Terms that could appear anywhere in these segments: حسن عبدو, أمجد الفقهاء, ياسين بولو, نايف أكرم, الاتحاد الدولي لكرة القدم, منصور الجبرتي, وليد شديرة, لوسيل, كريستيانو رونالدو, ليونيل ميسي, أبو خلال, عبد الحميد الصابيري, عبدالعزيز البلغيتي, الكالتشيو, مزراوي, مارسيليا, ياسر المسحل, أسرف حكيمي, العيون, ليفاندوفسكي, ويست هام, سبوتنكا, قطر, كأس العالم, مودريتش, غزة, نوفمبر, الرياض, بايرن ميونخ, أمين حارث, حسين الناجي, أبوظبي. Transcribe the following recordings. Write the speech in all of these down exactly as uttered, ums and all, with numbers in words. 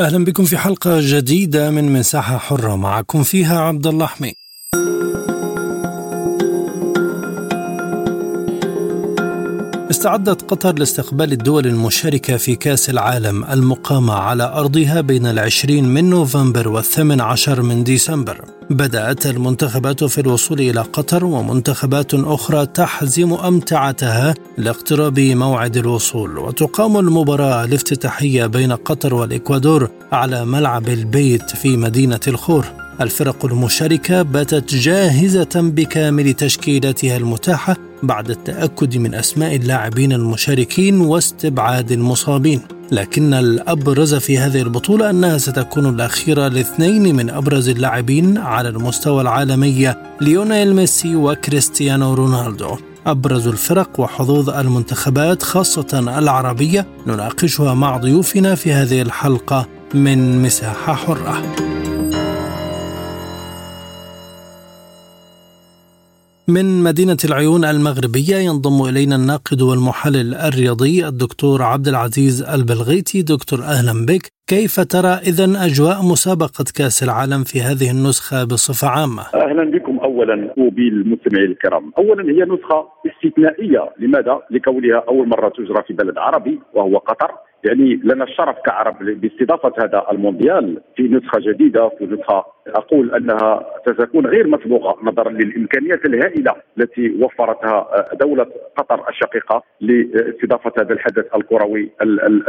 أهلا بكم في حلقة جديدة من مساحة حرة، معكم فيها عبدالله حميد. استعدت قطر لاستقبال الدول المشاركة في كأس العالم المقامة على أرضها بين العشرين من نوفمبر والثامن عشر من ديسمبر. بدأت المنتخبات في الوصول إلى قطر، ومنتخبات أخرى تحزم أمتعتها لاقتراب موعد الوصول. وتقام المباراة الافتتاحية بين قطر والإكوادور على ملعب البيت في مدينة الخور. الفرق المشاركة باتت جاهزة بكامل تشكيلاتها المتاحة بعد التأكد من أسماء اللاعبين المشاركين واستبعاد المصابين، لكن الأبرز في هذه البطولة أنها ستكون الأخيرة لاثنين من أبرز اللاعبين على المستوى العالمي، ليونيل ميسي وكريستيانو رونالدو. أبرز الفرق وحظوظ المنتخبات خاصة العربية نناقشها مع ضيوفنا في هذه الحلقة من مساحة حرة. من مدينة العيون المغربية ينضم إلينا الناقد والمحلل الرياضي الدكتور عبدالعزيز البلغيتي. دكتور أهلا بك، كيف ترى إذن أجواء مسابقة كأس العالم في هذه النسخة بصفة عامة؟ أهلا بكم أولا وبالمستمعين الكرام. أولا هي نسخة استثنائية، لماذا؟ لكونها أول مرة تجرى في بلد عربي وهو قطر، يعني لنا الشرف كعرب باستضافة هذا المونديال في نسخة جديدة، في نسخة أقول أنها ستكون غير مسبوقة نظرا للإمكانيات الهائلة التي وفرتها دولة قطر الشقيقة لاستضافة هذا الحدث الكروي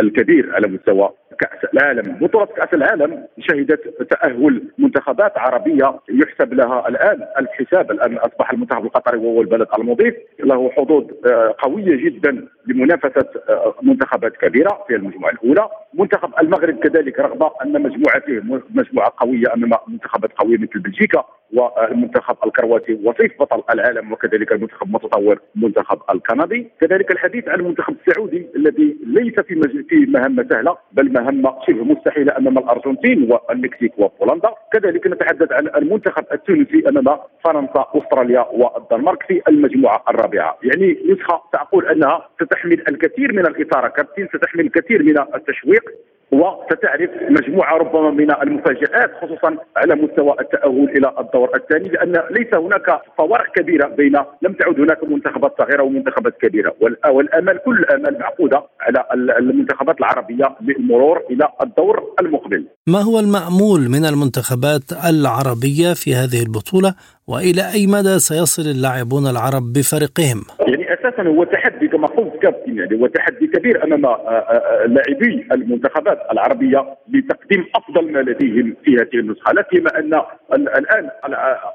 الكبير على مستوى كأس العالم. بطولة كأس العالم شهدت تأهل منتخبات عربية يحسب لها الآن ألف حساب. الآن أصبح المنتخب القطري وهو البلد المضيف له حظوظ قوية جدا لمنافسة منتخبات كبيرة في المجموعة الأولى. منتخب المغرب كذلك رغم أن مجموعته مجموعة قوية أمام منتخبات قوية مثل بلجيكا والمنتخب الكرواتي وصيف بطل العالم، وكذلك المنتخب المتطور منتخب الكندي. كذلك الحديث عن المنتخب السعودي الذي ليس في في مهمة سهلة، بل مهمة شبه مستحيلة أمام الأرجنتين والمكسيك وبولندا. كذلك نتحدث عن المنتخب التونسي أمام فرنسا وأستراليا والدنمارك في المجموعة الرابعة. يعني نسخة سأقول أنها ستحمل الكثير من الإثارة، كابتن ستحمل الكثير من التشويق، وستعرف مجموعة ربما من المفاجآت خصوصا على مستوى التأهل إلى الدور الثاني، لأن ليس هناك فوارق كبيرة بين، لم تعد هناك منتخبات صغيرة ومنتخبات كبيرة، والأمل كل الأمل معقودة على المنتخبات العربية للمرور إلى الدور المقبل. ما هو المأمول من المنتخبات العربية في هذه البطولة، وإلى أي مدى سيصل اللاعبون العرب بفريقهم؟ يعني أساسا هو تحدي كما قلت كابتن، يعني هو تحدي كبير أمام لاعبي المنتخبات العربية لتقديم أفضل ما لديهم في هذه النسخة، لا سيما أن الآن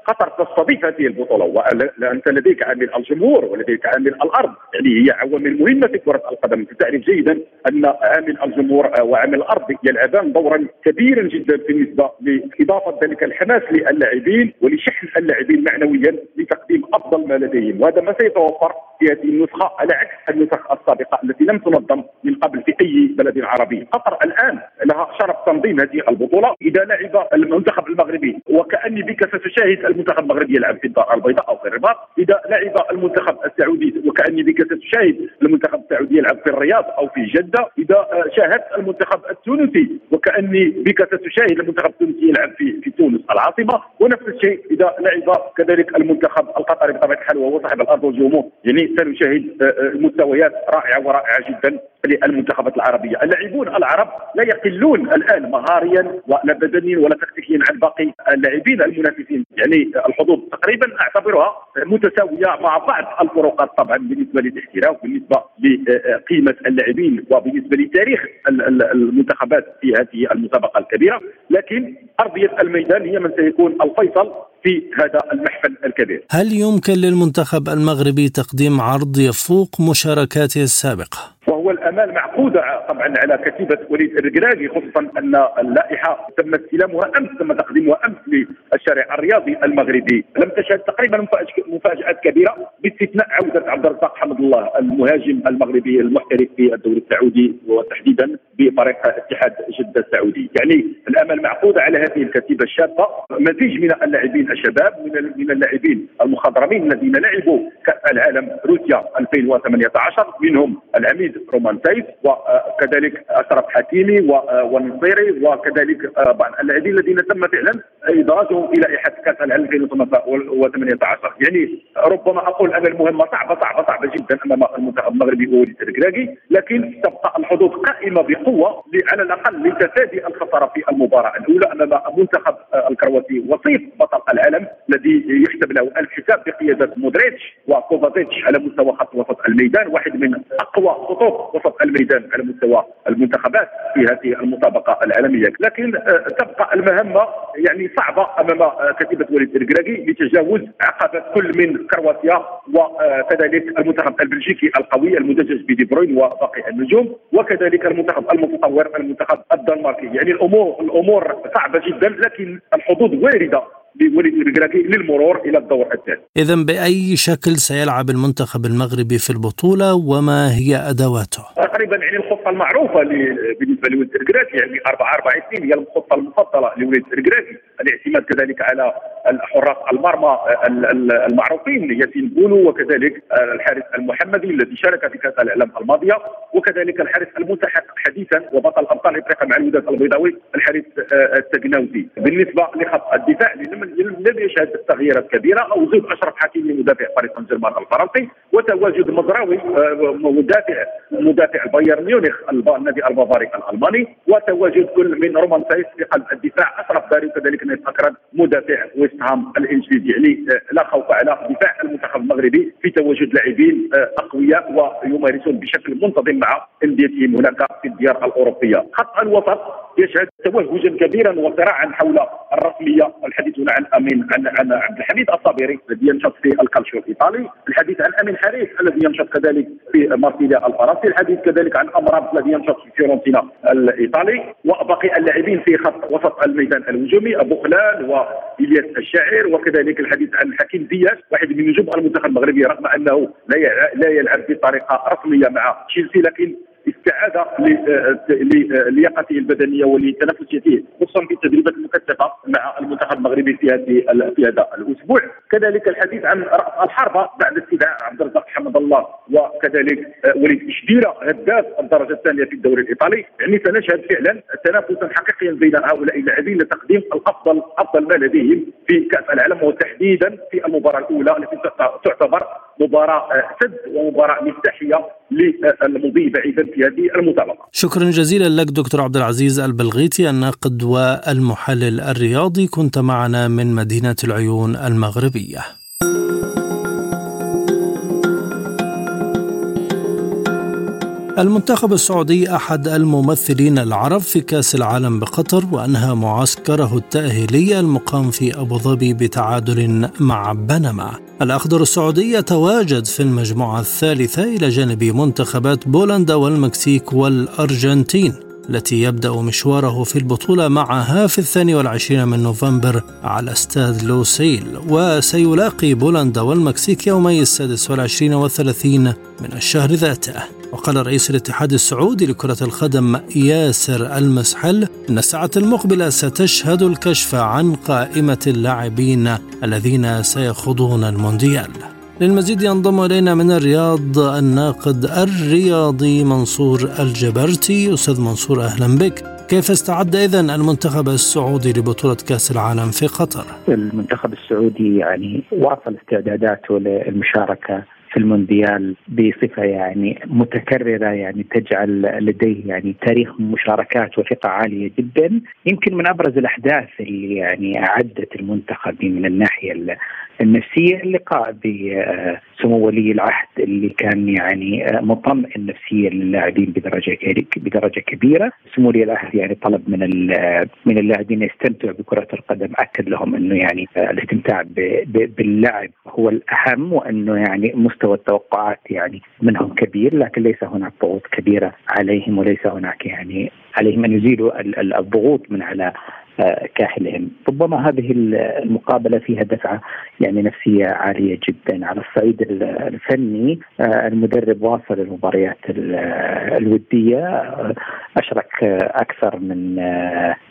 قطر تستضيف هذه البطولة، وأنت لديك عامل الجمهور ولديك عامل الأرض، يعني هي عوامل مهمة في كرة القدم. تعرف جيدا أن عامل الجمهور وعامل الأرض يلعبان دورا كبيرا جدا بالنسبة لإضافة ذلك الحماس للاعبين ولشحن اللاعبين معنويا لتقديم أفضل ما لديهم، وهذا ما سيتوفر في هذه النسخة على عكس النسخ السابقة التي لم تنظم من قبل في أي بلد عربي. قطر الآن لها شرف تنظيم هذه البطولة. إذا لعب المنتخب المغربي وكأني بك ستشاهد المنتخب المغربي يلعب في الدار البيضاء أو في الرباط، إذا لعب المنتخب السعودي وكأني بك ستشاهد المنتخب السعودي يلعب في الرياض أو في جدة، إذا شاهدت المنتخب التونسي وكأني بك ستشاهد المنتخب التونسي يلعب في, في تونس العاصمة، ونفس الشيء إذا لعب كذلك المنتخب القطري بطبيعة الحال وهو صاحب الأرض والجمهور. يعني سنشاهد مستويات رائعة ورائعة جدا للمنتخبات العربية. اللاعبون العرب لا يقلون الآن مهاريا ولا بدنيا ولا تكتيكيا عن باقي اللاعبين المنافسين، يعني الحظوظ تقريبا أعتبرها متساوية مع بعض الفروقات طبعا بالنسبة للاحتراف وبالنسبة لقيمة اللاعبين وبالنسبة لتاريخ المنتخبات في هذه المسابقة الكبيرة، لكن أرضية الميدان هي من سيكون الفيصل في هذا المحفل الكبير. هل يمكن للمنتخب المغربي تقديم عرض يفوق مشاركاته السابقة؟ وهو الامال معقود طبعا على كتيبه وليد الركراكي، خصوصا ان اللائحه تم استلامها امس، تم تقديمها امس للشارع الرياضي المغربي. لم تشهد تقريبا مفاجات كبيره باستثناء عوده عبد الرزاق حمد الله المهاجم المغربي المحترف في الدوري السعودي وتحديدا بفريق اتحاد جده السعودي. يعني الامال معقود على هذه الكتيبه الشابه، مزيج من اللاعبين الشباب من اللاعبين المخضرمين الذين لعبوا كاس العالم روسيا ألفين وثمانية عشر، منهم العميد رومان وكذلك أسرف حكيمي والنصيري، وكذلك بعض اللاعبين الذين تم فعلا إدراجهم إلى لائحة كأس العالم ألفين وثمانية عشر. يعني ربما أقول أن المهمة صعبة صعبة صعبة جدا أمام المنتخب المغربي وليد الركراكي، لكن تبقى الحظوظ قائمة بقوة على الأقل لتفادي الخسارة في المباراة الأولى أمام منتخب الكرواتي وصيف بطل العالم الذي يحسب له الحساب بقيادة مودريتش وكوفاتيتش على مستوى خط وسط الميدان، واحد من أقوى خطوط وسط الميدان على مستوى المنتخبات في هذه المسابقة العالمية. لكن تبقى المهمة يعني صعبة أمام كتيبة وليد الركراكي لتجاوز عقبة كل من كرواتيا وكذلك المنتخب البلجيكي القوي المدجج بدي بروين وباقي النجوم، وكذلك المنتخب المتطور المنتخب الدنماركي. يعني الأمور الأمور صعبة جدا، لكن الحظوظ واردة لوليد الركراكي للمرور إلى الدور الثاني. إذن بأي شكل سيلعب المنتخب المغربي في البطولة وما هي أدواته؟ تقريبا يعني الخطة المعروفة بالنسبة لوليد الركراكي، يعني أربعة أربعة اثنين هي الخطة المفضلة لوليد الركراكي. الاعتماد كذلك على الحراس المرمى المعروفين ياسين بولو، وكذلك الحارس المحمدي الذي شارك في كأس العالم الماضية، وكذلك الحارس المنتحق حديثا وبطل أبطال إفريقيا مع الوداد البيضاوي الحارس السكناوي. بالنسبة لخط الدفاع لم يشهد تغييرات كبيرة، أو وجود أشرف حكيمي مدافع باريس سان جيرمان الفرنسي، وتواجد مزراوي مدافع مدافع بايرن ميونخ النادي البافاري الألماني، وتواجد كل من رومان سايس في قلب الدفاع، أشرف داري وكذلك نايف أكرم مدافع ويست هام الإنجليزي. يعني لا خوف على دفاع المنتخب المغربي في تواجد لاعبين أقوياء ويمارسون بشكل منتظم مع أنديتهم هناك في الديار الأوروبية. خط الوسط يشهد توهجا كبيرا وصراعا حول الرسمية، الحديث عن أمين عن, عن عبد الحميد الصابيري الذي ينشط في الكالتشيو الإيطالي، الحديث عن أمين حارث الذي ينشط كذلك في مارسيليا الفرنسي، الحديث كذلك عن أمرابط الذي ينشط في فيورنتينا الإيطالي، وباقي اللاعبين في خط وسط الميدان الهجومي أبو خلال وإلياس الشاعر، وكذلك الحديث عن حكيم دياز واحد من نجوم المنتخب المغربي رغم أنه لا يلعب بطريقة رسمية مع تشيلسي، لكن استعادة للياقته البدنية ولتنافسيته خصوصا في التدريبات المكثفة مع المنتخب المغربي في هذه في هذا الأسبوع. كذلك الحديث عن رأس الحربة بعد استدعاء عبد الرزاق حمد الله وكذلك وليد شديرة هداف الدرجة الثانية في الدوري الإيطالي. يعني سنشهد فعلا تنافسا حقيقيا بين هؤلاء اللاعبين لتقديم الأفضل أفضل ما لديهم في كأس العالم، وتحديدا في المباراة الأولى التي تعتبر مباراة سد ومباراة مفتاحية للمضي بعيدا في هذه المسابقة. شكرا جزيلا لك دكتور عبدالعزيز البلغيتي الناقد والمحلل الرياضي، كنت معنا من مدينة العيون المغربية. المنتخب السعودي أحد الممثلين العرب في كأس العالم بقطر، وأنهى معسكره التأهيلي المقام في أبوظبي بتعادل مع بنما. الأخضر السعودي يتواجد في المجموعة الثالثة إلى جانب منتخبات بولندا والمكسيك والأرجنتين التي يبدأ مشواره في البطولة معها في الثاني والعشرين من نوفمبر على استاد لوسيل، وسيلاقي بولندا والمكسيك يومي السادس والعشرين والثلاثين من الشهر ذاته. وقال رئيس الاتحاد السعودي لكرة القدم ياسر المسحل إن الساعة المقبلة ستشهد الكشف عن قائمة اللاعبين الذين سيخوضون المونديال. للمزيد ينضم إلينا من الرياض الناقد الرياضي منصور الجبرتي. أستاذ منصور أهلا بك، كيف استعد إذن المنتخب السعودي لبطولة كأس العالم في قطر؟ المنتخب السعودي يعني واصل استعداداته للمشاركة في المونديال بصفة يعني متكررة، يعني تجعل لديه يعني تاريخ مشاركات وثقة عالية جدا. يمكن من أبرز الأحداث اللي يعني أعدت المنتخب من الناحية النفسية اللقاء بسمو ولي العهد اللي كان يعني مطمئن نفسيا للاعبين بدرجة بدرجة كبيرة. سمو ولي العهد يعني طلب من من اللاعبين يستمتعوا بكرة القدم، أكد لهم إنه يعني الاستمتاع باللعب هو الأهم، وإنه يعني مستوى التوقعات يعني منهم كبير، لكن ليس هناك ضغوط كبيرة عليهم وليس هناك يعني عليهم أن يزيلوا الضغوط من على كاحلهم. ربما هذه المقابلة فيها دفعة يعني نفسية عالية جدا. على الصعيد الفني المدرب واصل المباريات الودية، أشرك أكثر من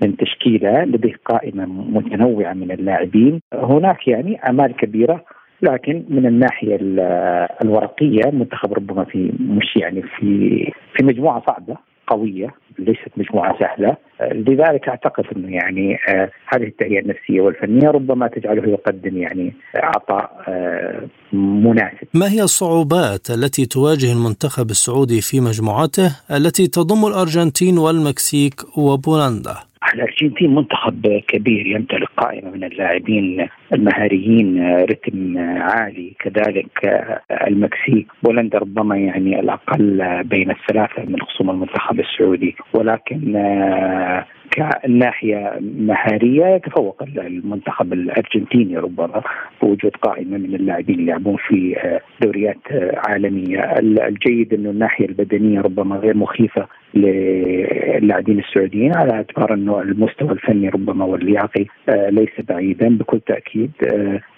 من تشكيلة، لديه قائمة متنوعة من اللاعبين. هناك يعني آمال كبيرة، لكن من الناحية الورقية المنتخب ربما في مش يعني في في مجموعة صعبة قوية، ليست مجموعة سهلة. لذلك أعتقد أنه يعني هذه التهيئة النفسية والفنية ربما تجعله يقدم يعني عطاء مناسب. ما هي الصعوبات التي تواجه المنتخب السعودي في مجموعته التي تضم الأرجنتين والمكسيك وبولندا؟ الأرجنتين منتخب كبير يمتلك قائمة من اللاعبين المهاريين رتم عالي، كذلك المكسيك. بولندا ربما يعني الأقل بين الثلاثة من خصوم المنتخب السعودي، ولكن كناحية مهارية يتفوق المنتخب الأرجنتيني ربما بوجود قائمة من اللاعبين يلعبون في دوريات عالمية. الجيد أنه الناحية البدنية ربما غير مخيفة للاعبين السعوديين، على اعتبار أنه المستوى الفني ربما واللياقي ليس بعيدا بكل تأكيد،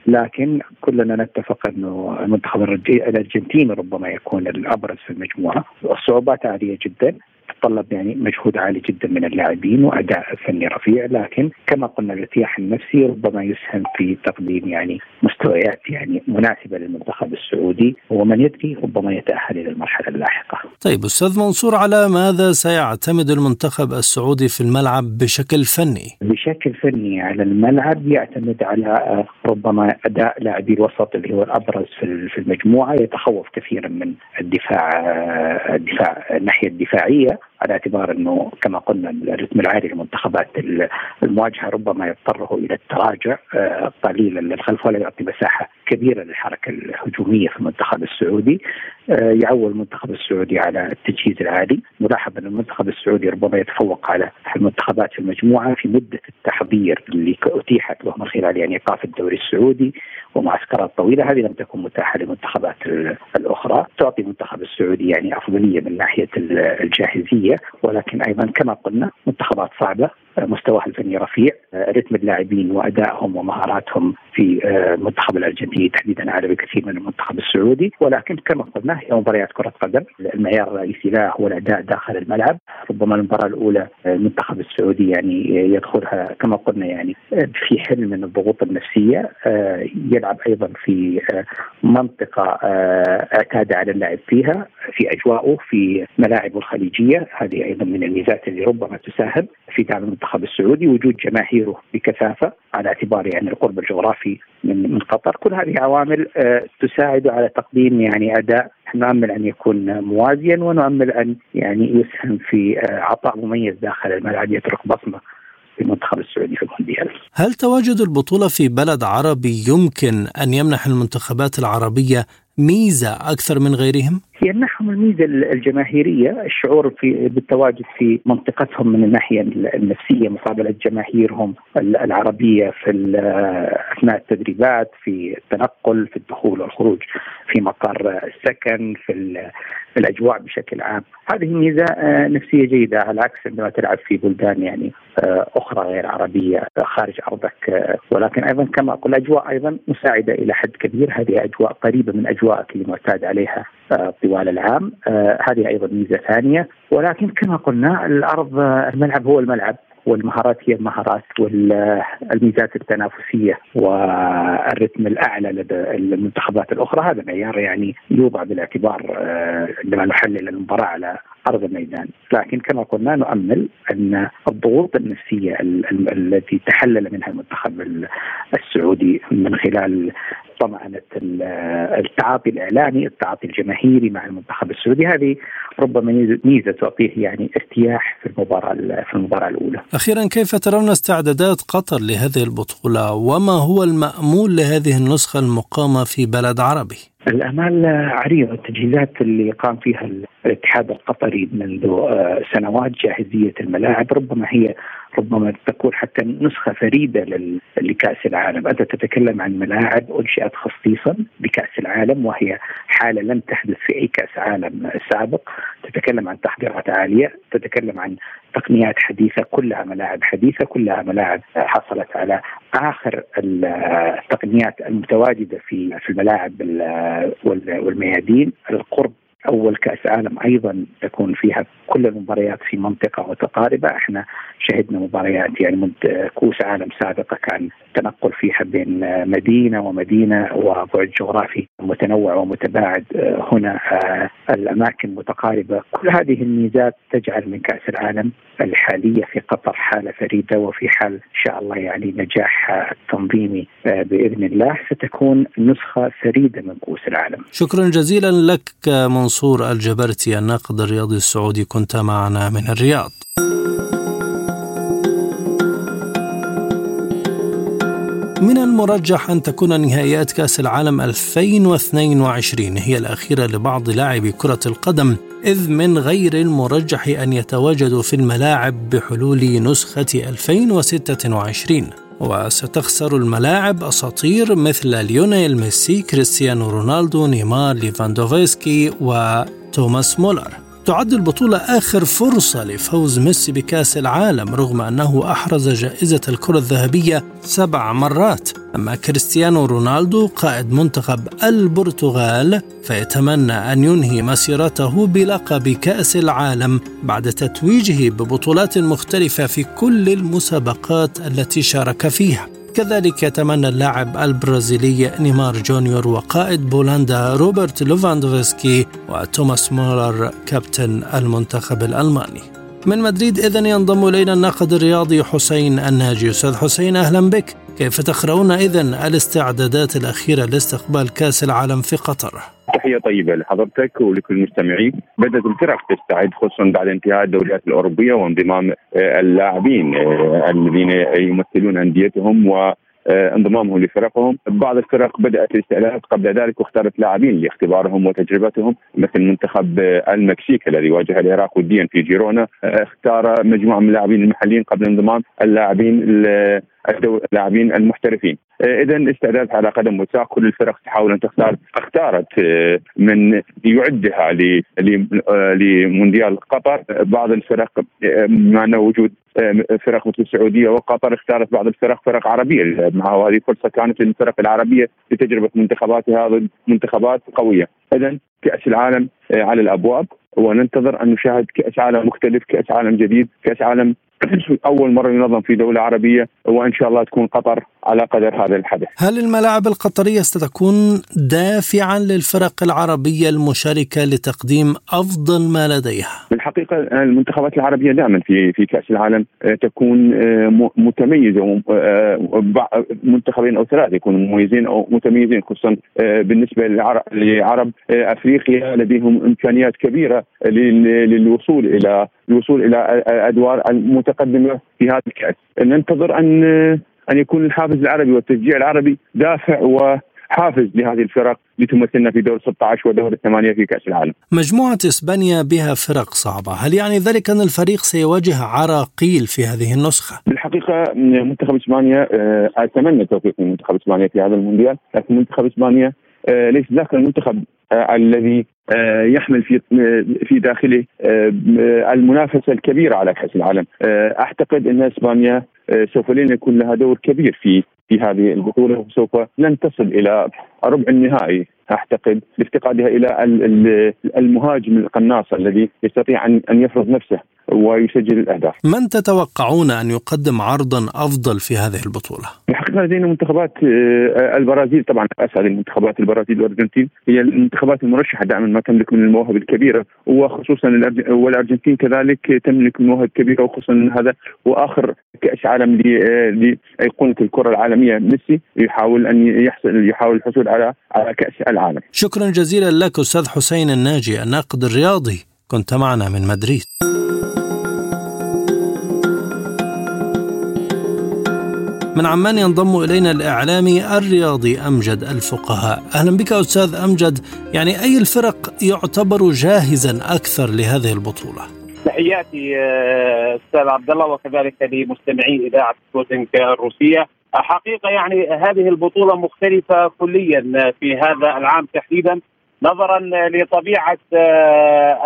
لكن كلنا نتفق أنه المنتخب الأرجنتيني ربما يكون الأبرز في المجموعة. الصعوبات عالية جدا، تطلب يعني مجهود عالي جدا من اللاعبين وأداء فني رفيع، لكن كما قلنا الارتياح النفسي ربما يسهم في تقديم يعني مستويات يعني مناسبة للمنتخب السعودي، ومن يدري ربما يتأهل إلى المرحلة اللاحقة. طيب أستاذ منصور، على ماذا سيعتمد المنتخب السعودي في الملعب بشكل فني؟ بشكل فني على الملعب يعتمد على ربما أداء لاعبي الوسط اللي هو الأبرز في المجموعة، يتخوف كثيرا من الدفاع الدفاع الناحية الدفاعية، على اعتبار أنه كما قلنا الرتم العالي لمنتخبات المواجهة ربما يضطره إلى التراجع قليلا للخلف ولا يعطي مساحة كبيرة للحركة الهجومية في المنتخب السعودي. يعول المنتخب السعودي على التجهيز العالي. ملاحظ أن المنتخب السعودي ربما يتفوق على المنتخبات في المجموعة في مدة التحضير اللي أتيحت له من خلال يعني إيقاف الدوري السعودي ومعسكرات طويلة، هذه لم تكن متاحة للمنتخبات الأخرى. تعطي المنتخب السعودي يعني أفضلية من ناحية الجاهزية، ولكن أيضا كما قلنا منتخبات صعبة، مستواها الفني رفيع، رتم اللاعبين وأدائهم ومهاراتهم في المنتخب الأرجنتيني تحديدا أعلى بكثير من المنتخب السعودي، ولكن كما قلنا هي مباريات كرة قدم، المعيار الرئيسي لها هو الأداء داخل الملعب. ربما المباراة الأولى المنتخب السعودي يعني يدخلها كما قلنا يعني في حل من الضغوط النفسية، يلعب أيضا في منطقة اعتاد على اللعب فيها في أجواءه في ملاعبه الخليجية، هذه أيضا من الميزات اللي ربما تساهم في دعم المنتخب السعودي. وجود جماهيره بكثافة على اعتبار يعني القرب الجغرافي من قطر، كل هذه عوامل تساعد على تقديم يعني أداء نأمل أن يكون موازيا، ونأمل أن يعني يسهم في عطاء مميز داخل الملعب يترك بصمة في المنتخب السعودي في المونديال. هل تواجد البطولة في بلد عربي يمكن أن يمنح المنتخبات العربية ميزة أكثر من غيرهم؟ يمنحهم الميزة الجماهيرية، الشعور في بالتواجد في منطقتهم من الناحية النفسية، مقابلة جماهيرهم العربية في أثناء التدريبات، في التنقل، في الدخول والخروج في مقر السكن، في الأجواء بشكل عام. هذه ميزة نفسية جيدة، على عكس عندما تلعب في بلدان يعني أخرى غير عربية خارج أرضك. ولكن أيضا كما أقول أجواء أيضا مساعدة إلى حد كبير، هذه أجواء قريبة من أجواءك اللي معتاد عليها طوال العام، هذه أيضا ميزة ثانية. ولكن كما قلنا الأرض الملعب هو الملعب، والمهارات هي المهارات، والميزات التنافسية والرتم الأعلى لدى المنتخبات الأخرى، هذا معيار يعني يوضع بالاعتبار عندما نحلل المباراة على أرض الميدان. لكن كما قلنا نؤمل أن الضغوط النفسية التي تحلل منها المنتخب السعودي من خلال طبعا التعاطي الإعلامي، التعاطي الجماهيري مع المنتخب السعودي، هذه ربما ميزة تعطيه يعني ارتياح في المباراة في المباراة الأولى. أخيرا، كيف ترون استعدادات قطر لهذه البطولة وما هو المأمول لهذه النسخة المقامة في بلد عربي؟ الأمال عريضة. التجهيزات اللي قام فيها الاتحاد القطري منذ سنوات، جاهزية الملاعب ربما هي ربما تكون حتى نسخة فريدة لكأس العالم. أنت تتكلم عن ملاعب أنشئت خصيصا بكأس العالم، وهي حالة لم تحدث في أي كأس عالم سابق. تتكلم عن تحضيرات عالية، تتكلم عن تقنيات حديثة، كلها ملاعب حديثة، كلها ملاعب حصلت على آخر التقنيات المتواجدة في في الملاعب والميادين. القرب، أول كأس عالم أيضا تكون فيها كل المباريات في منطقة متقاربة. احنا شهدنا مباريات يعني كأس عالم سابقة كان تنقل فيها بين مدينة ومدينة وبعد جغرافي متنوع ومتباعد، هنا الأماكن متقاربة. كل هذه الميزات تجعل من كأس العالم الحالية في قطر حالة فريدة، وفي حال إن شاء الله يعني نجاح التنظيمي بإذن الله ستكون نسخة فريدة من كأس العالم. شكرا جزيلا لك منصور الجبرتي، الناقد الرياضي السعودي، كنت معنا من الرياض. من المرجح أن تكون نهائيات كأس العالم ألفين واثنين وعشرين هي الأخيرة لبعض لاعبي كرة القدم، إذ من غير المرجح أن يتواجدوا في الملاعب بحلول نسخة ألفين وستة وعشرين، وستخسر الملاعب أساطير مثل ليونيل ميسي، كريستيانو رونالدو، نيمار، ليفاندوفسكي وتوماس مولر. تعد البطولة آخر فرصة لفوز ميسي بكأس العالم، رغم أنه أحرز جائزة الكرة الذهبية سبع مرات. أما كريستيانو رونالدو قائد منتخب البرتغال فيتمنى أن ينهي مسيرته بلقب كأس العالم بعد تتويجه ببطولات مختلفة في كل المسابقات التي شارك فيها. كذلك يتمنى اللاعب البرازيلي نيمار جونيور وقائد بولندا روبرت ليفاندوفسكي وتوماس مولر كابتن المنتخب الألماني. من مدريد إذن ينضم إلينا الناقد الرياضي حسين الناجي. أستاذ حسين، أهلا بك. كيف تقرؤون إذن الاستعدادات الأخيرة لاستقبال كأس العالم في قطر؟ تحية طيبة لحضرتك ولكل المستمعين. بدأت الفرق تستعد خصوصا بعد انتهاء الدوريات الأوروبية وانضمام اللاعبين الذين يمثلون أنديتهم وانضمامهم لفرقهم. بعض الفرق بدأت الاستعدادات قبل ذلك واختارت لاعبين لاختبارهم وتجربتهم، مثل منتخب المكسيك الذي واجه العراق وديا في جيرونا، اختار مجموعة من اللاعبين المحليين قبل انضمام اللاعبين اللاعبين المحترفين. إذن استعداد على قدم وساق، كل الفرق تحاول أن تختار اختارت من يعدها لمونديال قطر. بعض الفرق معنا وجود فرق مثل السعودية وقطر، اختارت بعض الفرق فرق عربية مع هذه الفرصة كانت للفرق العربية لتجربة منتخباتها ضد منتخبات قوية. إذن كأس العالم على الأبواب، وننتظر أن نشاهد كأس عالم مختلف، كأس عالم جديد، كأس عالم أول مرة ينظم في دولة عربية، وإن شاء الله تكون قطر على قدر هذا الحدث. هل الملاعب القطرية ستكون دافعا للفرق العربية المشاركة لتقديم أفضل ما لديها؟ بالحقيقة المنتخبات العربية دائما في في كأس العالم تكون متميزة، منتخبين أو ثلاثة يكونوا مميزين أو متميزين، خصوصا بالنسبة لعرب أفريقيا لديهم إمكانيات كبيرة للوصول إلى الوصول إلى أدوار المتقدمة في هذا الكأس. ننتظر أن أن يكون الحافز العربي والتشجيع العربي دافع وحافز لهذه الفرق لتمثلنا في دور ستة عشر ودور الثمانية في كأس العالم. مجموعة إسبانيا بها فرق صعبة، هل يعني ذلك أن الفريق سيواجه عراقيل في هذه النسخة؟ بالحقيقة منتخب إسبانيا أتمنى توفيق منتخب إسبانيا في هذا المونديال، لكن منتخب إسبانيا ليس ذاك المنتخب الذي يحمل في في داخله المنافسة الكبيرة على كأس العالم. أعتقد أن إسبانيا سوف لن يكون لها دور كبير في في هذه البطولة، وسوف لن تصل إلى ربع النهائي أعتقد، لافتقادها إلى المهاجم القناص الذي يستطيع أن يفرض نفسه ويسجل الأهداف. من تتوقعون أن يقدم عرضا أفضل في هذه البطولة؟ الحقيقة لدينا منتخبات البرازيل، طبعا أسعد المنتخبات البرازيل والأرجنتين، هي المنتخبات المرشحة دائما ما تملك من المواهب الكبيرة، وخصوصا والأرجنتين كذلك تملك مواهب كبيرة، وخصوصا هذا وآخر كأس عالم لأيقونة الكرة العالمية ميسي، يحاول أن يحصل يحاول الحصول على على كأس العالم. شكرا جزيلا لك أستاذ حسين الناجي الناقد الرياضي، كنت معنا من مدريد. من عمان ينضم إلينا الإعلامي الرياضي أمجد الفقهاء. أهلا بك أستاذ أمجد، يعني أي الفرق يعتبر جاهزا أكثر لهذه البطولة؟ تحياتي أستاذ عبد الله وكذلك لمستمعي إذاعة سبوتنكا الروسية. حقيقة يعني هذه البطولة مختلفة كليا في هذا العام تحديدا، نظرا لطبيعة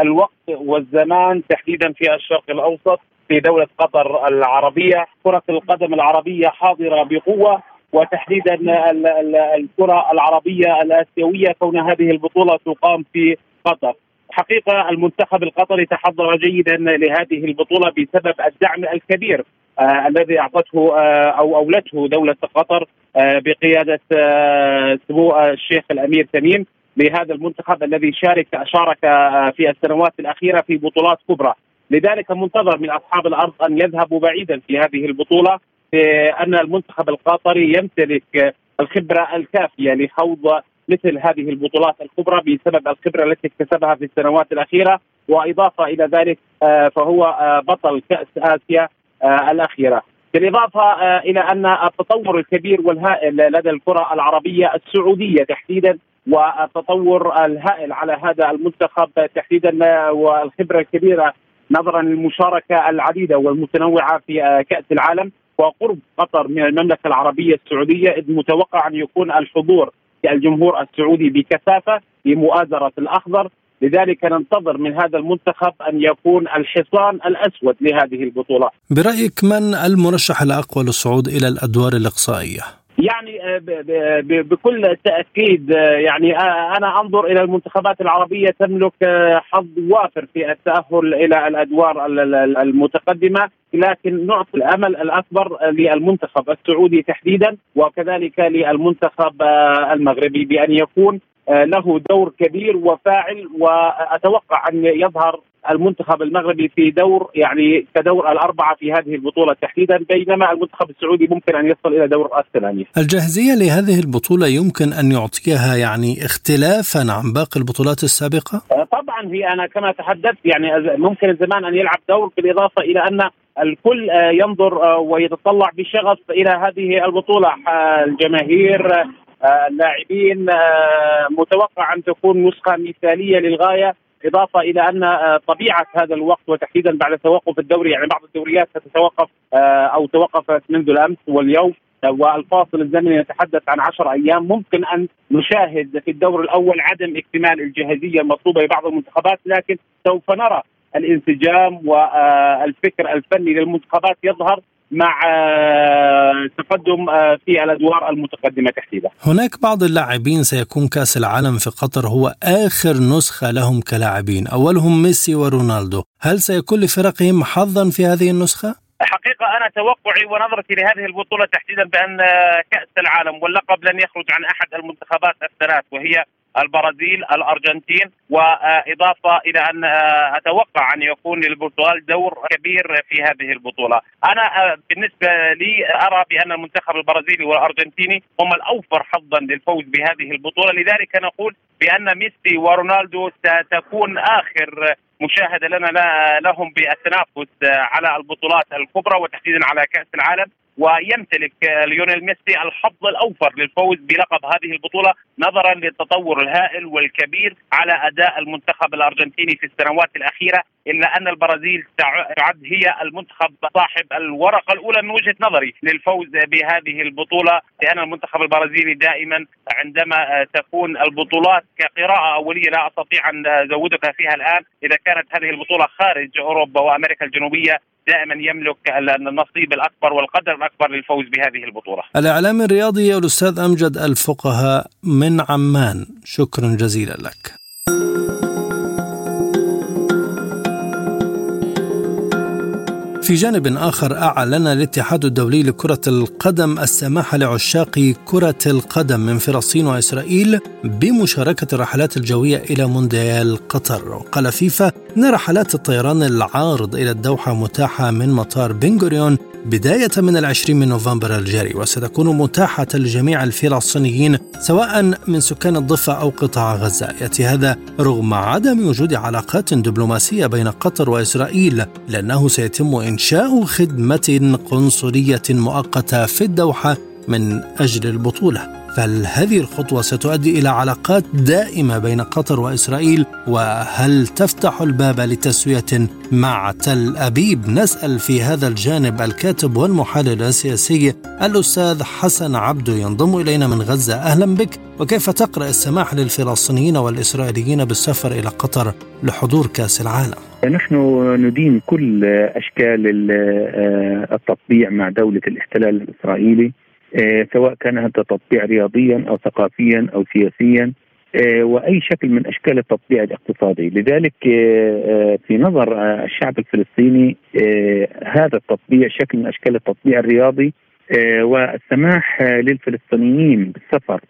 الوقت والزمان تحديدا في الشرق الأوسط. في دولة قطر العربية كرة القدم العربية حاضرة بقوة، وتحديدا الكرة العربية الآسيوية كون هذه البطولة تقام في قطر. حقيقة المنتخب القطري تحضر جيدا لهذه البطولة بسبب الدعم الكبير آه الذي أعطته آه أو أولته دولة قطر آه بقيادة آه سمو الشيخ الأمير تميم لهذا المنتخب الذي شارك شارك آه في السنوات الأخيرة في بطولات كبرى. لذلك منتظر من أصحاب الأرض أن يذهبوا بعيدا في هذه البطولة، لأن المنتخب القطري يمتلك الخبرة الكافية لخوض مثل هذه البطولات الكبرى بسبب الخبرة التي اكتسبها في السنوات الأخيرة، وإضافة إلى ذلك فهو بطل كأس آسيا الأخيرة، بالإضافة إلى أن التطور الكبير والهائل لدى الكرة العربية السعودية تحديدا والتطور الهائل على هذا المنتخب تحديدا والخبرة الكبيرة نظرا للمشاركة العديدة والمتنوعة في كأس العالم وقرب قطر من المملكة العربية السعودية، إذ متوقع أن يكون الحضور الجمهور السعودي بكثافة لمؤازرة الأخضر. لذلك ننتظر من هذا المنتخب أن يكون الحصان الأسود لهذه البطولة. برأيك من المرشح الأقوى للصعود إلى الأدوار الإقصائية؟ يعني بكل تأكيد يعني أنا أنظر إلى المنتخبات العربية تملك حظ وافر في التأهل إلى الأدوار المتقدمة، لكن نعطي الأمل الأكبر للمنتخب السعودي تحديدا وكذلك للمنتخب المغربي بأن يكون له دور كبير وفاعل، وأتوقع أن يظهر المنتخب المغربي في دور يعني كدور الأربعة في هذه البطولة تحديدا، بينما المنتخب السعودي ممكن أن يصل إلى دور الثمانية. الجاهزية لهذه البطولة يمكن أن يعطيها يعني اختلافا عن باقي البطولات السابقة؟ طبعا هي أنا كما تحدثت يعني ممكن الزمان أن يلعب دور، بالإضافة إلى أن الكل ينظر ويتطلع بشغف إلى هذه البطولة. الجماهير اللاعبين متوقع أن تكون نسخة مثالية للغاية، إضافة إلى أن طبيعة هذا الوقت وتحديدا بعد توقف الدوري، يعني بعض الدوريات ستتوقف أو توقفت منذ الأمس واليوم، والفاصل الزمني نتحدث عن عشر أيام، ممكن أن نشاهد في الدور الأول عدم اكتمال الجاهزية المطلوبة لبعض المنتخبات، لكن سوف نرى الانسجام والفكر الفني للمنتخبات يظهر مع تقدم في الأدوار المتقدمة تحديدا. هناك بعض اللاعبين سيكون كأس العالم في قطر هو آخر نسخة لهم كلاعبين، أولهم ميسي ورونالدو، هل سيكون لفرقهم حظا في هذه النسخة؟ حقيقة أنا توقعي ونظرتي لهذه البطولة تحديدا بأن كأس العالم واللقب لن يخرج عن أحد المنتخبات الثلاث، وهي البرازيل، الأرجنتين، وإضافة إلى أن أتوقع أن يكون للبرتغال دور كبير في هذه البطولة. أنا بالنسبة لي أرى بأن المنتخب البرازيلي والأرجنتيني هم الأوفر حظا للفوز بهذه البطولة، لذلك نقول بأن ميسي ورونالدو ستكون آخر مشاهدة لنا لهم بالتنافس على البطولات الكبرى وتحديدا على كأس العالم، ويمتلك ليونيل ميسي الحظ الأوفر للفوز بلقب هذه البطولة نظرا للتطور الهائل والكبير على أداء المنتخب الأرجنتيني في السنوات الأخيرة، إلا أن البرازيل تعد هي المنتخب صاحب الورقة الأولى من وجهة نظري للفوز بهذه البطولة، لأن المنتخب البرازيلي دائما عندما تكون البطولات كقراءة أولية لا أستطيع أن أزودك فيها الآن، إذا كانت هذه البطولة خارج أوروبا وأمريكا الجنوبية دائما يملك النصيب الأكبر والقدر الأكبر للفوز بهذه البطولة. الإعلام الرياضي والأستاذ أمجد الفقهاء من عمان، شكرا جزيلا لك. في جانب آخر، أعلن الاتحاد الدولي لكرة القدم السماح لعشاق كرة القدم من فلسطين وإسرائيل بمشاركة الرحلات الجوية إلى مونديال قطر. وقال فيفا نرى حالات الطيران العارض إلى الدوحة متاحة من مطار بن غوريون بداية من العشرين من نوفمبر الجاري، وستكون متاحة لجميع الفلسطينيين سواء من سكان الضفة أو قطاع غزة. يأتي هذا رغم عدم وجود علاقات دبلوماسية بين قطر وإسرائيل، لأنه سيتم إنشاء خدمة قنصلية مؤقتة في الدوحة من أجل البطولة. فهل هذه الخطوة ستؤدي إلى علاقات دائمة بين قطر وإسرائيل؟ وهل تفتح الباب لتسوية مع تل أبيب؟ نسأل في هذا الجانب الكاتب والمحلل السياسي الأستاذ حسن عبدو، ينضم إلينا من غزة. أهلا بك. وكيف تقرأ السماح للفلسطينيين والإسرائيليين بالسفر إلى قطر لحضور كأس العالم؟ نحن ندين كل أشكال التطبيع مع دولة الاحتلال الإسرائيلي، سواء كان هذا تطبيع رياضيا أو ثقافيا أو سياسيا، وأي شكل من أشكال التطبيع الاقتصادي. لذلك في نظر الشعب الفلسطيني هذا التطبيع شكل من أشكال التطبيع الرياضي، والسماح للفلسطينيين بالسفر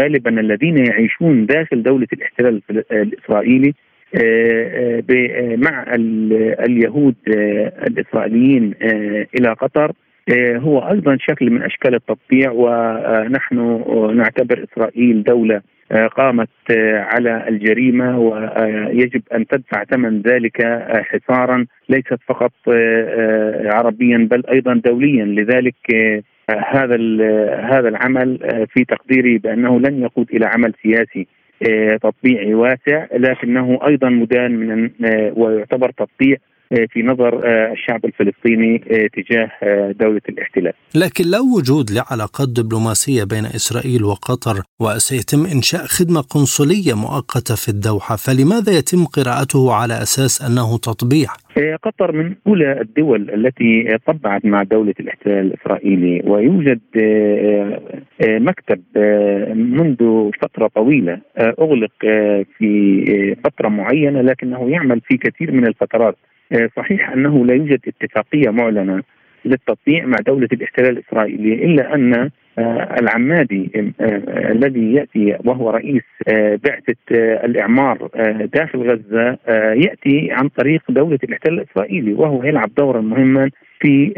غالبا الذين يعيشون داخل دولة الاحتلال الإسرائيلي مع اليهود الإسرائيليين إلى قطر هو أيضا شكل من أشكال التطبيع. ونحن نعتبر إسرائيل دولة قامت على الجريمة، ويجب أن تدفع ثمن ذلك حصارا ليست فقط عربيا بل أيضا دوليا. لذلك هذا هذا العمل في تقديري بأنه لن يقود إلى عمل سياسي تطبيعي واسع، لكنه أيضا مدان من ويعتبر تطبيع في نظر الشعب الفلسطيني تجاه دولة الاحتلال. لكن لا وجود لعلاقات دبلوماسية بين إسرائيل وقطر، وسيتم إنشاء خدمة قنصلية مؤقتة في الدوحة، فلماذا يتم قراءته على أساس أنه تطبيع؟ قطر من أولى الدول التي طبعت مع دولة الاحتلال الإسرائيلي، ويوجد مكتب منذ فترة طويلة أغلق في فترة معينة لكنه يعمل في كثير من الفترات. صحيح أنه لا يوجد اتفاقية معلنة للتطبيع مع دولة الاحتلال الإسرائيلي، إلا أن العمادي الذي يأتي وهو رئيس بعثة الإعمار داخل غزة يأتي عن طريق دولة الاحتلال الإسرائيلي، وهو يلعب دورا مهما في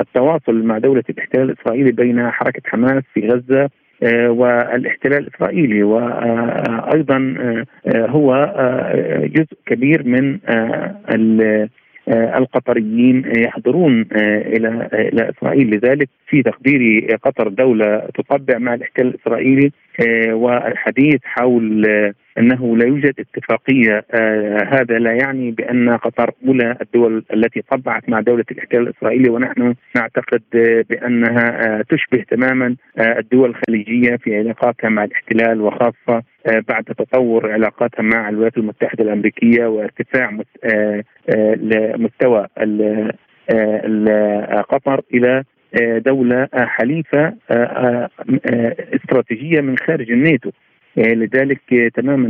التواصل مع دولة الاحتلال الإسرائيلي بين حركة حماس في غزة والاحتلال الإسرائيلي. وأيضا هو جزء كبير من القطريين يحضرون إلى إلى إسرائيل. لذلك في تقديري قطر دولة تطبع مع الاحتلال الإسرائيلي، والحديث حول أنه لا يوجد اتفاقية هذا لا يعني بأن قطر أولى الدول التي طبعت مع دولة الاحتلال الإسرائيلي، ونحن نعتقد بأنها تشبه تماما الدول الخليجية في علاقاتها مع الاحتلال، وخاصة بعد تطور علاقاتها مع الولايات المتحدة الأمريكية وارتفاع مستوى قطر إلى دولة حليفة استراتيجية من خارج الناتو. لذلك تماما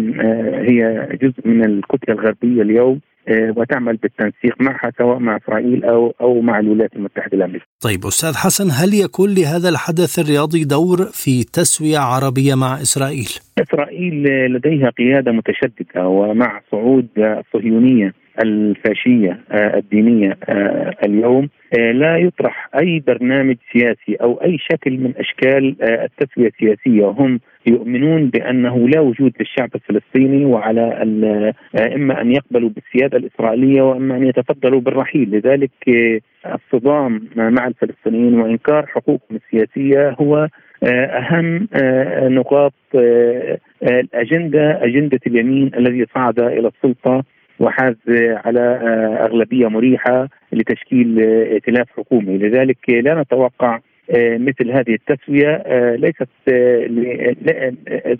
هي جزء من الكتلة الغربية اليوم، وتعمل بالتنسيق معها سواء مع إسرائيل أو أو مع الولايات المتحدة الأمريكية. طيب أستاذ حسن، هل يكون لهذا الحدث الرياضي دور في تسوية عربية مع إسرائيل؟ إسرائيل لديها قيادة متشددة، ومع صعود الصهيونية الفاشية الدينية اليوم لا يطرح أي برنامج سياسي أو أي شكل من أشكال التسوية السياسية. هم يؤمنون بأنه لا وجود للشعب الفلسطيني، وعلى إما أن يقبلوا بالسيادة الإسرائيلية وإما أن يتفضلوا بالرحيل. لذلك الصدام مع الفلسطينيين وإنكار حقوقهم السياسية هو أهم نقاط الأجندة أجندة اليمين الذي صعد إلى السلطة وحاز على أغلبية مريحة لتشكيل ائتلاف حكومي. لذلك لا نتوقع مثل هذه التسوية، ليست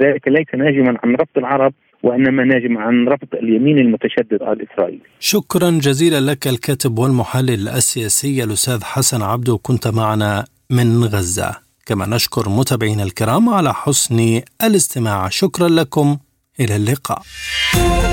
ذلك ليس ناجما عن رفض العرب وإنما ناجم عن رفض اليمين المتشدد على إسرائيل. شكرا جزيلا لك الكاتب والمحلل السياسي الأستاذ حسن عبدو، كنت معنا من غزة. كما نشكر متابعينا الكرام على حسن الاستماع. شكرا لكم، إلى اللقاء.